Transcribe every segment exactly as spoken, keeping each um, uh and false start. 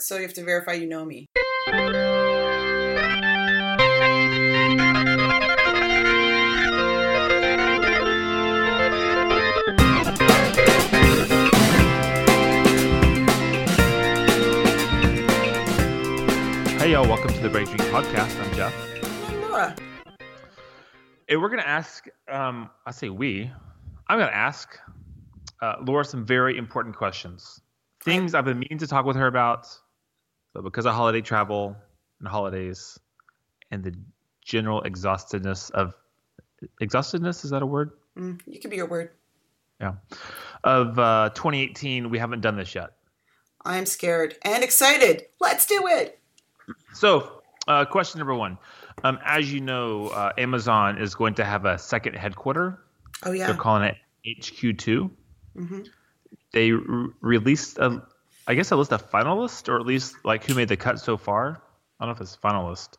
So you have to verify you know me. Hey y'all, welcome to the Brave Dream Podcast. I'm Jeff. I'm Laura. And we're going to ask, um, I say we, I'm going to ask uh, Laura some very important questions. Things I've been meaning to talk with her about, but because of holiday travel and holidays and the general exhaustedness of exhaustedness, is that a word? Mm, it could be a word. Yeah. Of uh, twenty eighteen, we haven't done this yet. I'm scared and excited. Let's do it. So uh, question number one. Um, as you know, uh, Amazon is going to have a second headquarter. Oh, yeah. They're calling it H Q two. Mm-hmm. They re- released, a, I guess, a list of finalists, or at least like who made the cut so far. I don't know if it's finalist.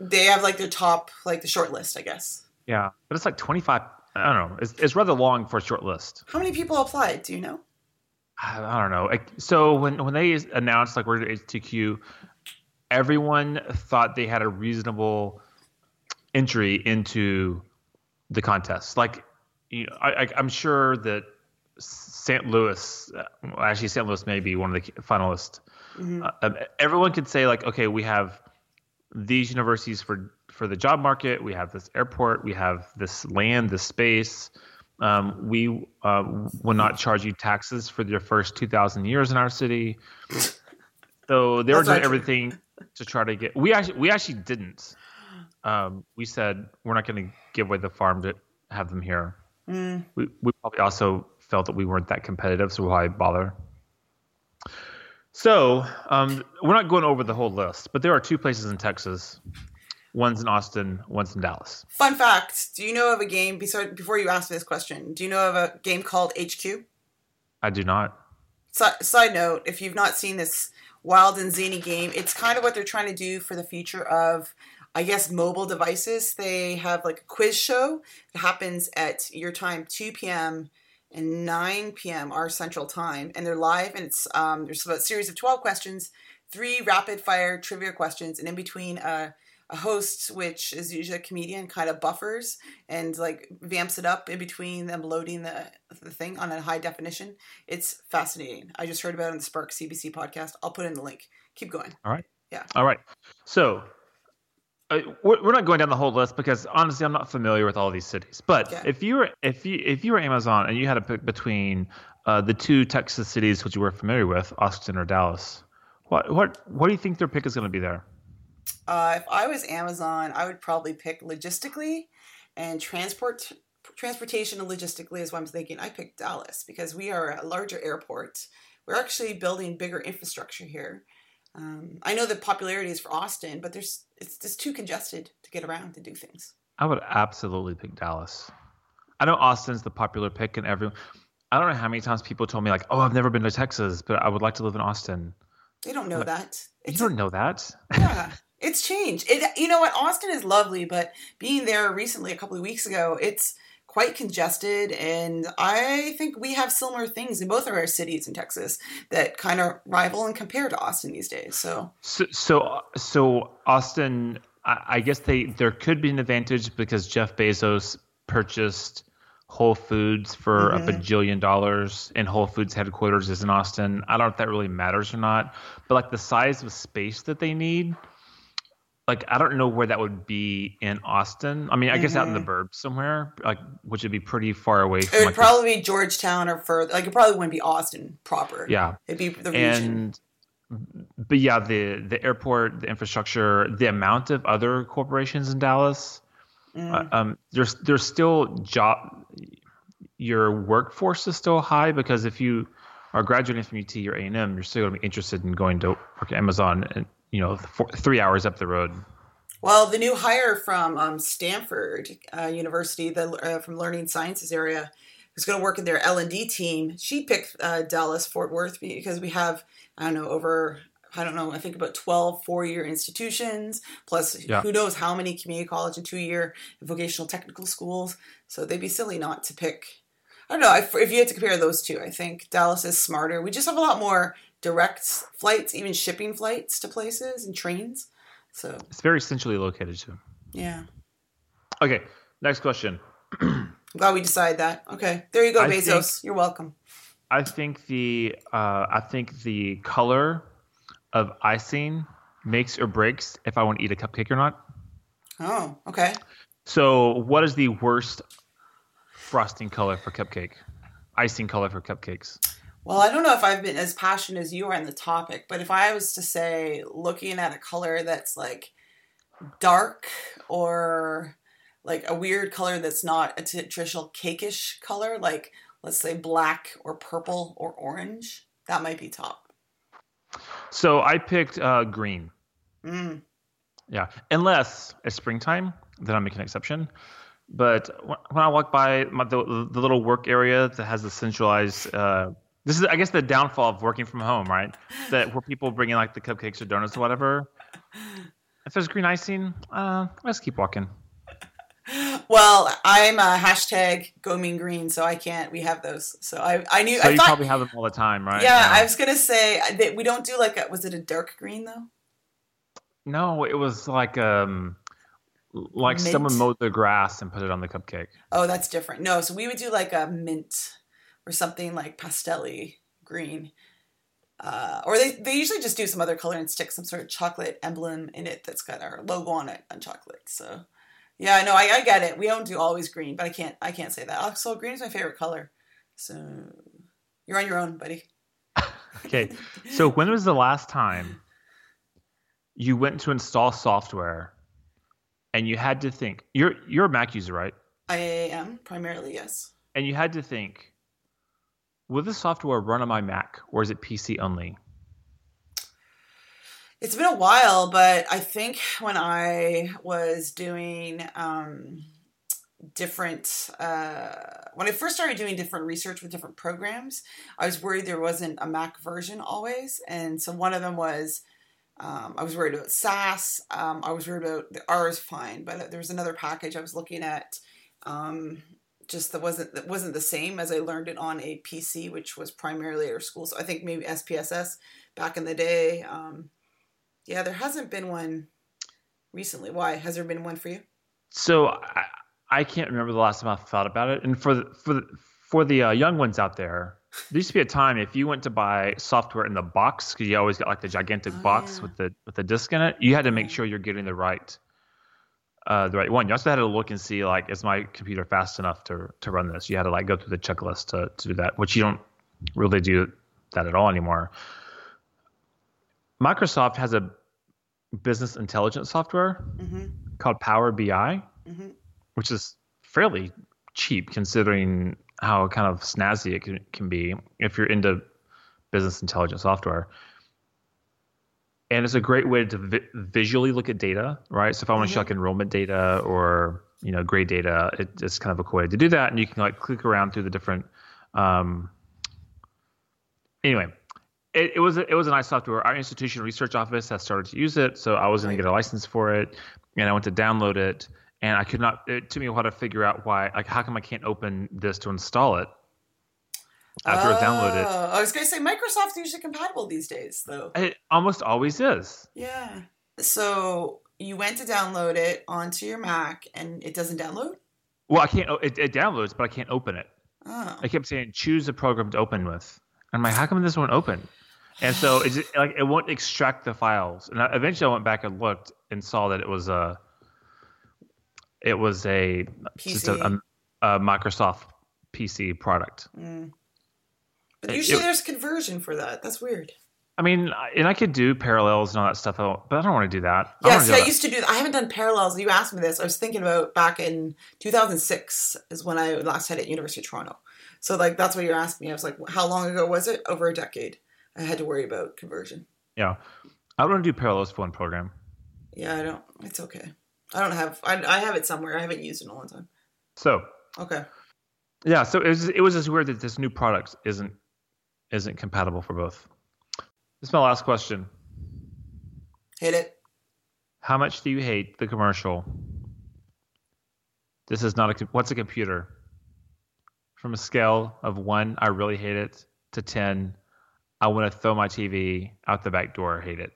They have like their top, like the short list, I guess. Yeah, but it's like twenty-five. I don't know. It's it's rather long for a short list. How many people applied? Do you know? I, I don't know. Like, so when when they announced like we're at H Q, everyone thought they had a reasonable entry into the contest. Like, you know, I, I, I'm sure that. Saint Louis, well, actually Saint Louis may be one of the finalists. Mm-hmm. Uh, everyone could say like, okay, we have these universities for, for the job market. We have this airport. We have this land, this space. Um, we uh, will not charge you taxes for your first two thousand years in our city. So they were doing everything to try to get, we actually, we actually didn't. Um, we said, we're not going to give away the farm to have them here. Mm. We, we probably also felt that we weren't that competitive, so why bother? So um, we're not going over the whole list, but there are two places in Texas. One's in Austin, one's in Dallas. Fun fact, do you know of a game, before you ask this question, do you know of a game called H Q? I do not. So, side note, if you've not seen this wild and zany game, it's kind of what they're trying to do for the future of, I guess, mobile devices. They have like a quiz show that happens at your time, two p.m., and nine p.m. our central time, and they're live, and it's um there's about a series of twelve questions, three rapid fire trivia questions, and in between uh, a host, which is usually a comedian, kind of buffers and like vamps it up in between them loading the, the thing on a high definition. It's fascinating. I just heard about it on the Spark C B C podcast. I'll put in the link. Keep going. All right. Yeah. All right. So Uh, we're, we're not going down the whole list because honestly, I'm not familiar with all these cities. But yeah. if you were if you if you were Amazon and you had to pick between uh, the two Texas cities which you were familiar with, Austin or Dallas, what what what do you think their pick is going to be there? Uh, if I was Amazon, I would probably pick logistically and transport transportation and logistically is what I'm thinking. I picked Dallas because we are a larger airport. We're actually building bigger infrastructure here. Um, I know the popularity is for Austin, but there's it's just too congested to get around to do things. I would absolutely pick Dallas. I know Austin's the popular pick, and everyone. I don't know how many times people told me like, "Oh, I've never been to Texas, but I would like to live in Austin." They don't know like, that. It's, you don't know that. Yeah, it's changed. It, you know what? Austin is lovely, but being there recently, a couple of weeks ago, it's quite congested, and I think we have similar things in both of our cities in Texas that kind of rival and compare to Austin these days. So, so, so, so Austin, I, I guess they there could be an advantage because Jeff Bezos purchased Whole Foods for mm-hmm. a bajillion dollars, and Whole Foods headquarters is in Austin. I don't know if that really matters or not, but like the size of space that they need. Like, I don't know where that would be in Austin. I mean, I mm-hmm. guess out in the burbs somewhere, like, which would be pretty far away. From, it would like, probably be Georgetown or further. Like, it probably wouldn't be Austin proper. Yeah. It'd be the region. And, but yeah, the, the airport, the infrastructure, the amount of other corporations in Dallas, mm. uh, um, there's, there's still job, your workforce is still high because if you are graduating from U T or A and M, you're still going to be interested in going to work at Amazon and, you know, four, three hours up the road. Well, the new hire from um, Stanford uh, University, the uh, from Learning Sciences area, who's going to work in their L and D team, she picked uh, Dallas-Fort Worth because we have, I don't know, over, I don't know, I think about twelve four-year institutions, plus yeah. who knows how many community college and two-year vocational technical schools. So they'd be silly not to pick. I don't know, if, if you had to compare those two, I think Dallas is smarter. We just have a lot more direct flights, even shipping flights to places and trains. So it's very centrally located too. Yeah. Okay. Next question. I'm glad we decided that. Okay. There you go, I Bezos. Think, You're welcome. I think the uh, I think the color of icing makes or breaks if I want to eat a cupcake or not. Oh, okay. So what is the worst frosting color for cupcake? Icing color for cupcakes? Well, I don't know if I've been as passionate as you are on the topic, but if I was to say looking at a color that's like dark or like a weird color that's not a t- traditional cakeish color, like let's say black or purple or orange, that might be top. So I picked uh, green. Mm. Yeah, unless it's springtime, then I make an exception. But when I walk by my, the, the little work area that has the centralized, uh, this is I guess the downfall of working from home, right? That where people bring in like the cupcakes or donuts or whatever. If there's green icing, uh, let's keep walking. Well, I'm a hashtag go mean green, so I can't. We have those, so I I knew. So I you thought, probably have them all the time, right? Yeah, yeah. I was gonna say that we don't do like a, was it a dark green though? No, it was like um. Like mint? Someone mowed the grass and put it on the cupcake. Oh, that's different. No, so we would do like a mint or something like pastel-y green. Uh, or they, they usually just do some other color and stick some sort of chocolate emblem in it that's got our logo on it on chocolate. So yeah, no, I, I get it. We don't do always green, but I can't I can't say that. Also, green is my favorite color. So you're on your own, buddy. Okay. So when was the last time you went to install software and you had to think, you're you're a Mac user, right? I am, primarily, yes. And you had to think, will this software run on my Mac or is it P C only? It's been a while, but I think when I was doing um, different, uh, when I first started doing different research with different programs, I was worried there wasn't a Mac version always. And so one of them was, Um, I was worried about S A S. Um, I was worried about the R is fine, but there was another package I was looking at. Um, just that wasn't that wasn't the same as I learned it on a P C, which was primarily at our school. So I think maybe S P S S back in the day. Um, yeah, there hasn't been one recently. Why has there been one for you? So I, I can't remember the last time I thought about it. And for the, for the, for the uh, young ones out there. There used to be a time if you went to buy software in the box, because you always got like the gigantic oh, box yeah. with the with the disc in it, you had to make sure you're getting the right uh, the right one. You also had to look and see like, is my computer fast enough to to run this? You had to like go through the checklist to, to do that, which you don't really do that at all anymore. Microsoft has a business intelligence software mm-hmm. called Power B I, mm-hmm. which is fairly cheap considering how kind of snazzy it can, can be if you're into business intelligence software. And it's a great way to vi- visually look at data, right? So if I want to mm-hmm. show like enrollment data or, you know, grade data, it, it's kind of a cool way to do that. And you can like click around through the different, um, anyway, it, it was, a, it was a nice software. Our institution research office has started to use it. So I was going to get a license for it and I went to download it. And I could not, it took me a while to figure out why, like, how come I can't open this to install it after oh, I downloaded it? I was going to say, Microsoft's usually compatible these days, though. It almost always is. Yeah. So you went to download it onto your Mac and it doesn't download? Well, I can't, it, it downloads, but I can't open it. Oh. I kept saying, choose a program to open with. And I'm like, how come this won't open? And so it just, like, it won't extract the files. And I, eventually I went back and looked and saw that it was a, uh, It was a just a, a, a Microsoft P C product. Mm. But usually it, there's conversion for that. That's weird. I mean, and I could do Parallels and all that stuff, but I don't want to do that. Yeah, I see, I that. used to do that. I haven't done Parallels. You asked me this. I was thinking about back in two thousand six is when I last had it at University of Toronto. So like that's what you're asking me. I was like, how long ago was it? Over a decade. I had to worry about conversion. Yeah. I don't want to do Parallels for one program. Yeah, I don't. It's okay. I don't have, I I have it somewhere. I haven't used it in a long time. So. Okay. Yeah. So it was, it was just weird that this new product isn't, isn't compatible for both. This is my last question. Hit it. How much do you hate the commercial? This is not a, what's a computer? From a scale of one, I really hate it, to ten, I want to throw my T V out the back door. I hate it.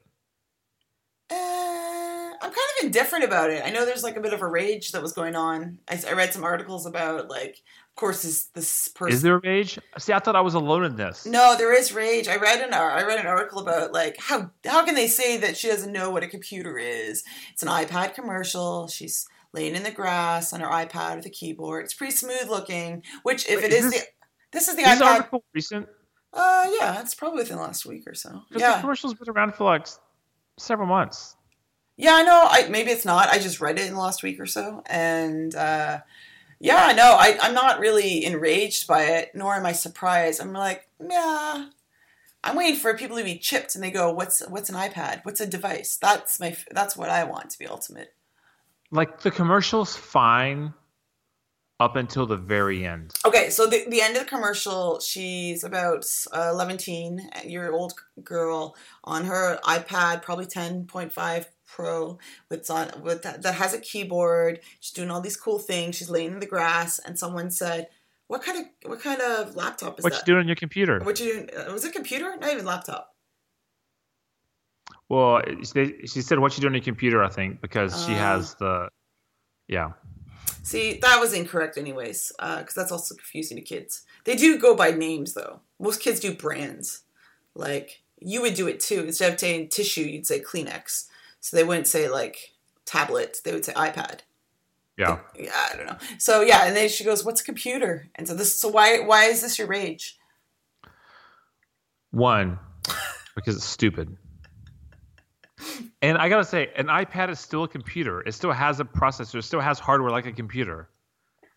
Uh, I'm kind of indifferent about it. I know there's like a bit of a rage that was going on. I, I read some articles about like, of course, this, this person. Is there rage? See, I thought I was alone in this. No, there is rage. I read an I read an article about like, how how can they say that she doesn't know what a computer is? It's an iPad commercial. She's laying in the grass on her iPad with a keyboard. It's pretty smooth looking, which if Wait, it is, is this, the, this is the this iPad. Is article recent? Uh, yeah, it's probably within the last week or so. Yeah. The commercial's been around for like several months. Yeah, I know. I, maybe it's not. I just read it in the last week or so. And uh, yeah, I know. I, I'm not really enraged by it, nor am I surprised. I'm like, yeah. I'm waiting for people to be chipped and they go, what's what's an iPad? What's a device? That's my. That's what I want to be ultimate. Like the commercial's fine. Up until the very end. Okay, so the, the end of the commercial, she's about uh, eleven year old girl on her iPad, probably ten point five Pro, with on with that, that has a keyboard. She's doing all these cool things. She's laying in the grass, and someone said, "What kind of what kind of laptop is what that? What you doing on your computer? What you doing? Was it a computer? Not even laptop." Well, she said, "What you doing on your computer?" I think because uh, she has the, yeah. See, that was incorrect anyways, because uh, that's also confusing to kids. They do go by names, though. Most kids do brands. Like, you would do it, too. Instead of saying tissue, you'd say Kleenex. So they wouldn't say, like, tablet. They would say iPad. Yeah. They, yeah, I don't know. So, yeah, and then she goes, what's a computer? And so this. So why why is this your rage? One, because it's stupid. And I got to say, an iPad is still a computer. It still has a processor. It still has hardware like a computer.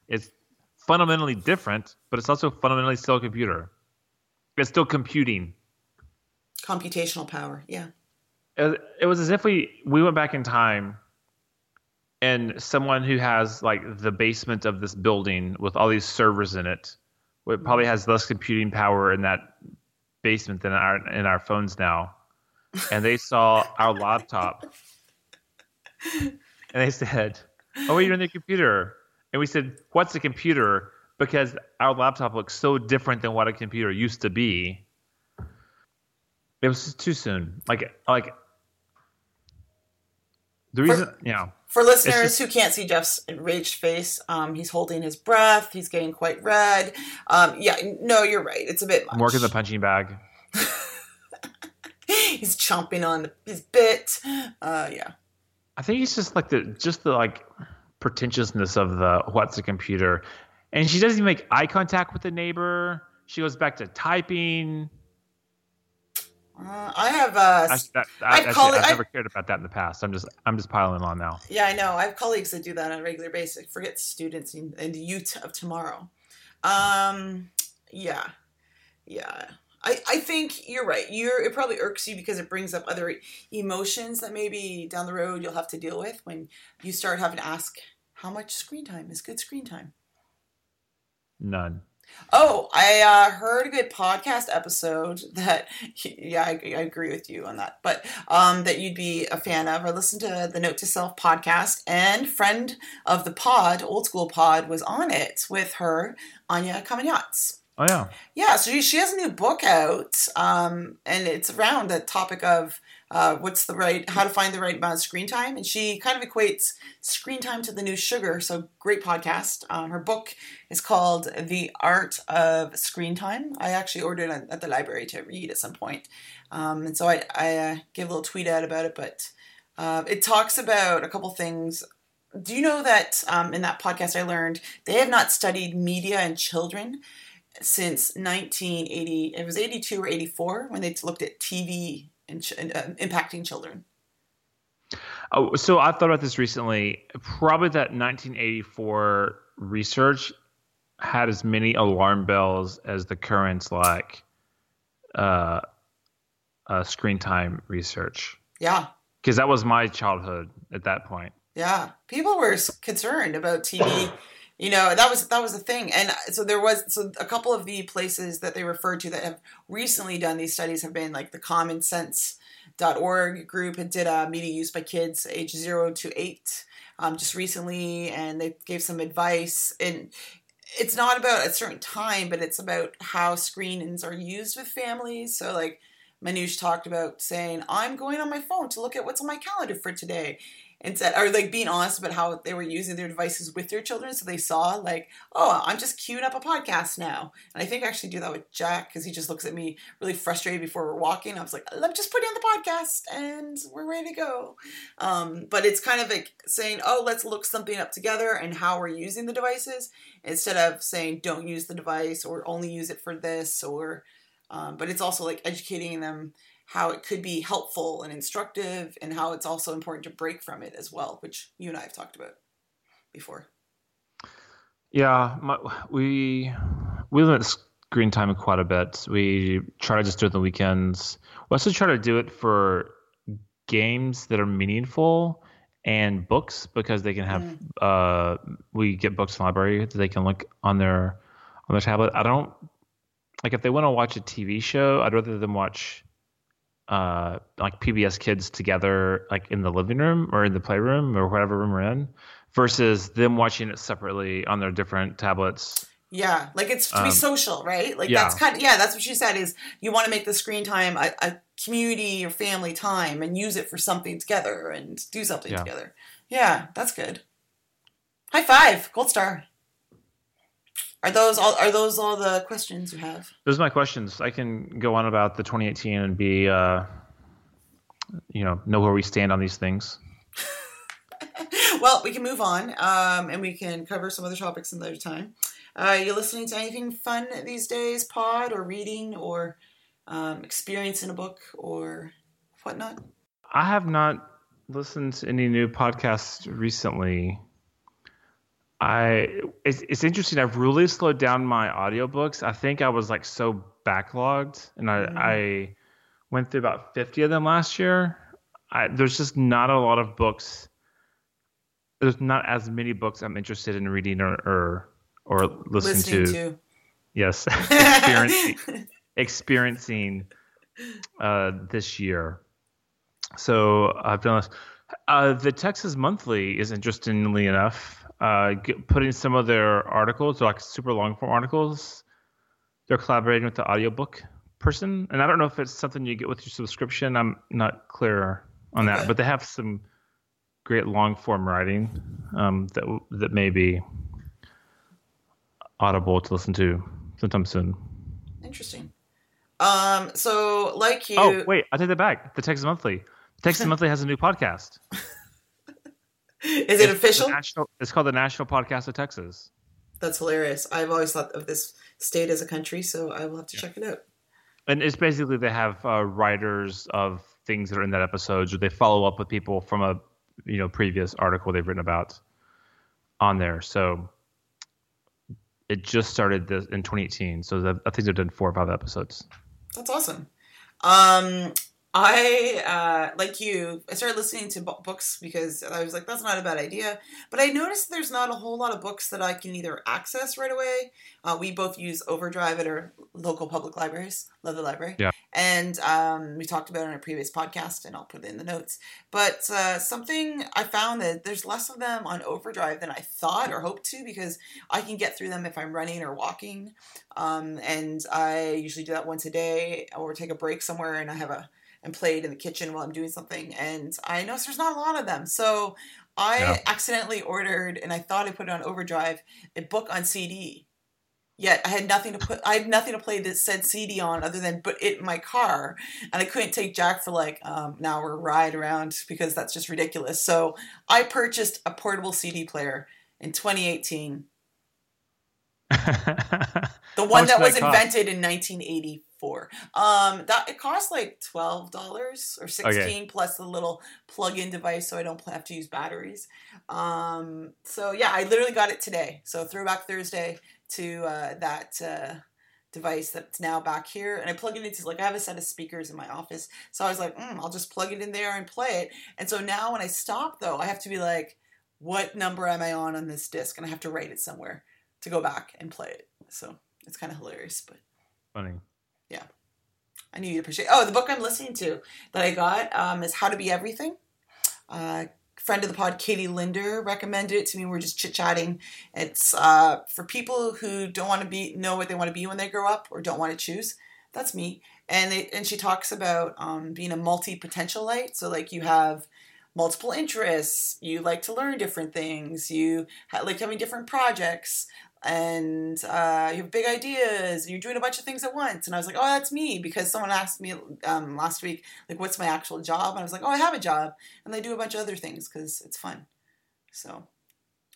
It's fundamentally different, but it's also fundamentally still a computer. It's still computing. Computational power, yeah. It, it was as if we, we went back in time and someone who has like the basement of this building with all these servers in it, it probably has less computing power in that basement than our, in our phones now. And they saw our laptop and they said, oh, you're in the computer. And we said, what's a computer? Because our laptop looks so different than what a computer used to be. It was too soon. Like, like the reason, for, yeah. For listeners just, who can't see Jeff's enraged face, um, he's holding his breath. He's getting quite red. Um, yeah, no, you're right. It's a bit much. More than the punching bag. He's chomping on his bit. Uh, yeah. I think it's just like the just the like pretentiousness of the what's a computer. And she doesn't even make eye contact with the neighbor. She goes back to typing. Uh, I have uh, actually, that, I, actually, colleague, I've never I've, cared about that in the past. I'm just I'm just piling on now. Yeah, I know. I have colleagues that do that on a regular basis. Forget students and, and the youth of tomorrow. Um, yeah. Yeah. I, I think you're right. You're, it probably irks you because it brings up other emotions that maybe down the road you'll have to deal with when you start having to ask how much screen time is good screen time? None. Oh, I uh, heard a good podcast episode that, yeah, I, I agree with you on that, but um, that you'd be a fan of. I listened to the Note to Self podcast and friend of the pod, Old School Pod, was on it with her, Anya Kamenetz. Oh, yeah. Yeah, so she, she has a new book out, um, and it's around the topic of uh, what's the right, how to find the right amount of screen time. And she kind of equates screen time to the new sugar, so great podcast. Um, her book is called The Art of Screen Time. I actually ordered it at the library to read at some point. Um, and so I, I uh, give a little tweet out about it, but uh, it talks about a couple things. Do you know that um, in that podcast I learned they have not studied media and children since nineteen eighty, it was eighty-two or eighty-four when they looked at T V and, ch- and uh, impacting children. Oh, so I thought about this recently. Probably that nineteen eighty-four research had as many alarm bells as the current like uh, uh, screen time research. Yeah, because that was my childhood at that point. Yeah, people were concerned about T V. You know, that was that was the thing. And so there was so a couple of the places that they referred to that have recently done these studies have been like the commonsense dot org group and did a media use by kids age zero to eight um, just recently. And they gave some advice. And it's not about a certain time, but it's about how screens are used with families. So like Manoush talked about saying, I'm going on my phone to look at what's on my calendar for today. And said, or like being honest about how they were using their devices with their children. So they saw like, oh, I'm just queuing up a podcast now. And I think I actually do that with Jack because he just looks at me really frustrated before we're walking. I was like, let me just put in the podcast and we're ready to go. Um, but it's kind of like saying, oh, let's look something up together and how we're using the devices instead of saying don't use the device or only use it for this or, um, but it's also like educating them how it could be helpful and instructive, and how it's also important to break from it as well, which you and I have talked about before. Yeah, my, we we limit screen time quite a bit. We try to just do it on the weekends. We also try to do it for games that are meaningful and books because they can have. Mm. Uh, we get books from the library that they can look on their on their tablet. I don't like if they want to watch a T V show. I'd rather them watch. Uh, like P B S Kids together, like in the living room or in the playroom or whatever room we're in, versus them watching it separately on their different tablets. Yeah, like it's to um, be social, right? Like yeah. that's kind of yeah, that's what she said is you want to make the screen time a, a community or family time and use it for something together and do something yeah. together. Yeah, that's good. High five, gold star. Are those all? Are those all the questions you have? Those are my questions. I can go on about the twenty eighteen and be, uh, you know, know where we stand on these things. Well, we can move on, um, and we can cover some other topics another time. Uh, you listening to anything fun these days? Pod or reading or um, experience in a book or whatnot? I have not listened to any new podcasts recently. I it's, it's interesting. I've really slowed down my audiobooks. I think I was like so backlogged, and I, mm-hmm. I went through about fifty of them last year. I, there's just not a lot of books. There's not as many books I'm interested in reading or or, or listening, listening to. to. Yes, experiencing, experiencing uh, this year. So I've done this. Uh, the Texas Monthly is interestingly enough. Uh, get, putting some of their articles, like super long form articles, they're collaborating with the audiobook person. And I don't know if it's something you get with your subscription. I'm not clear on that, okay. But they have some great long form writing um, that that may be audible to listen to sometime soon. Interesting. Um, so like you. Oh wait, I take that back. The Texas Monthly. The Texas Monthly has a new podcast. Is it it's official? National, it's called the National Podcast of Texas. That's hilarious. I've always thought of this state as a country, so I will have to yeah. check it out. And it's basically they have uh, writers of things that are in that episode, or they follow up with people from a you know previous article they've written about on there. So it just started this in twenty eighteen. So the, I think they've done four or five episodes. That's awesome. Um I, uh, like you, I started listening to b- books because I was like, that's not a bad idea. But I noticed there's not a whole lot of books that I can either access right away. Uh, we both use OverDrive at our local public libraries. Love the library. Yeah. And um, we talked about it on a previous podcast, and I'll put it in the notes. But uh, something I found that there's less of them on OverDrive than I thought or hoped to because I can get through them if I'm running or walking. Um, and I usually do that once a day or take a break somewhere, and I have a... and played in the kitchen while I'm doing something. And I noticed there's not a lot of them. So I yeah. accidentally ordered, and I thought I put it on OverDrive, a book on C D. Yet I had nothing to put, I had nothing to play that said C D on other than put it in my car. And I couldn't take Jack for like um, an hour ride around because that's just ridiculous. So I purchased a portable C D player in twenty eighteen. The one that was invented in nineteen eighty-five. Um, that it costs like twelve dollars or sixteen dollars okay. plus the little plug-in device, so I don't have to use batteries. Um, so yeah, I literally got it today. So throwback Thursday to uh, that uh, device that's now back here, and I plug it into like I have a set of speakers in my office. So I was like, mm, I'll just plug it in there and play it. And so now when I stop though, I have to be like, what number am I on on this disc? And I have to write it somewhere to go back and play it. So it's kind of hilarious, but funny. Yeah, I knew you'd appreciate it. Oh, the book I'm listening to that I got um, is How to Be Everything. Uh, friend of the pod, Katie Linder, recommended it to me. We were just chit-chatting. It's uh, for people who don't want to be know what they want to be when they grow up or don't want to choose. That's me. And it, and she talks about um, being a multi-potentialite. So like you have multiple interests, you like to learn different things, you ha- like having different projects, and uh, you have big ideas, you're doing a bunch of things at once. And I was like, oh, that's me, because someone asked me um, last week, like, what's my actual job? And I was like, oh, I have a job, and I do a bunch of other things because it's fun. So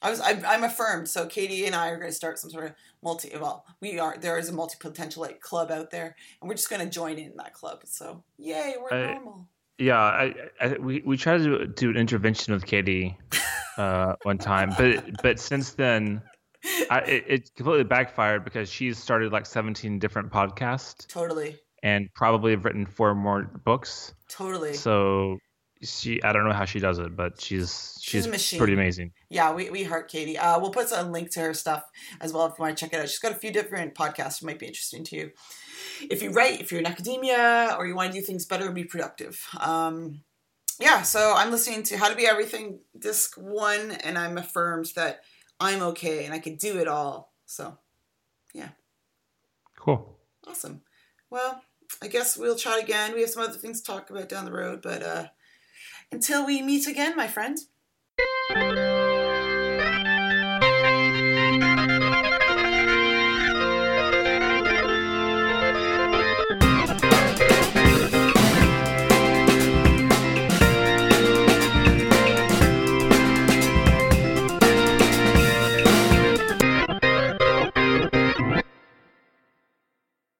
I was, I, I'm affirmed. So Katie and I are going to start some sort of multi, well, we are, there is a multi-potentialite club out there, and we're just going to join in that club. So yay, we're I- normal. Yeah, I, I we, we tried to do, do an intervention with Katie uh, one time, but but since then, I, it, it completely backfired because she's started like seventeen different podcasts. Totally. And probably have written four more books. Totally. So she, I don't know how she does it, but she's she's, she's pretty amazing. Yeah, we we heart Katie. Uh, we'll put a link to her stuff as well if you want to check it out. She's got a few different podcasts that might be interesting to you. If you write, if you're in academia, or you want to do things better and be productive. Um, yeah, so I'm listening to How to Be Everything, Disc one, and I'm affirmed that I'm okay and I can do it all. So, yeah. Cool. Awesome. Well, I guess we'll chat again. We have some other things to talk about down the road, but uh, until we meet again, my friend.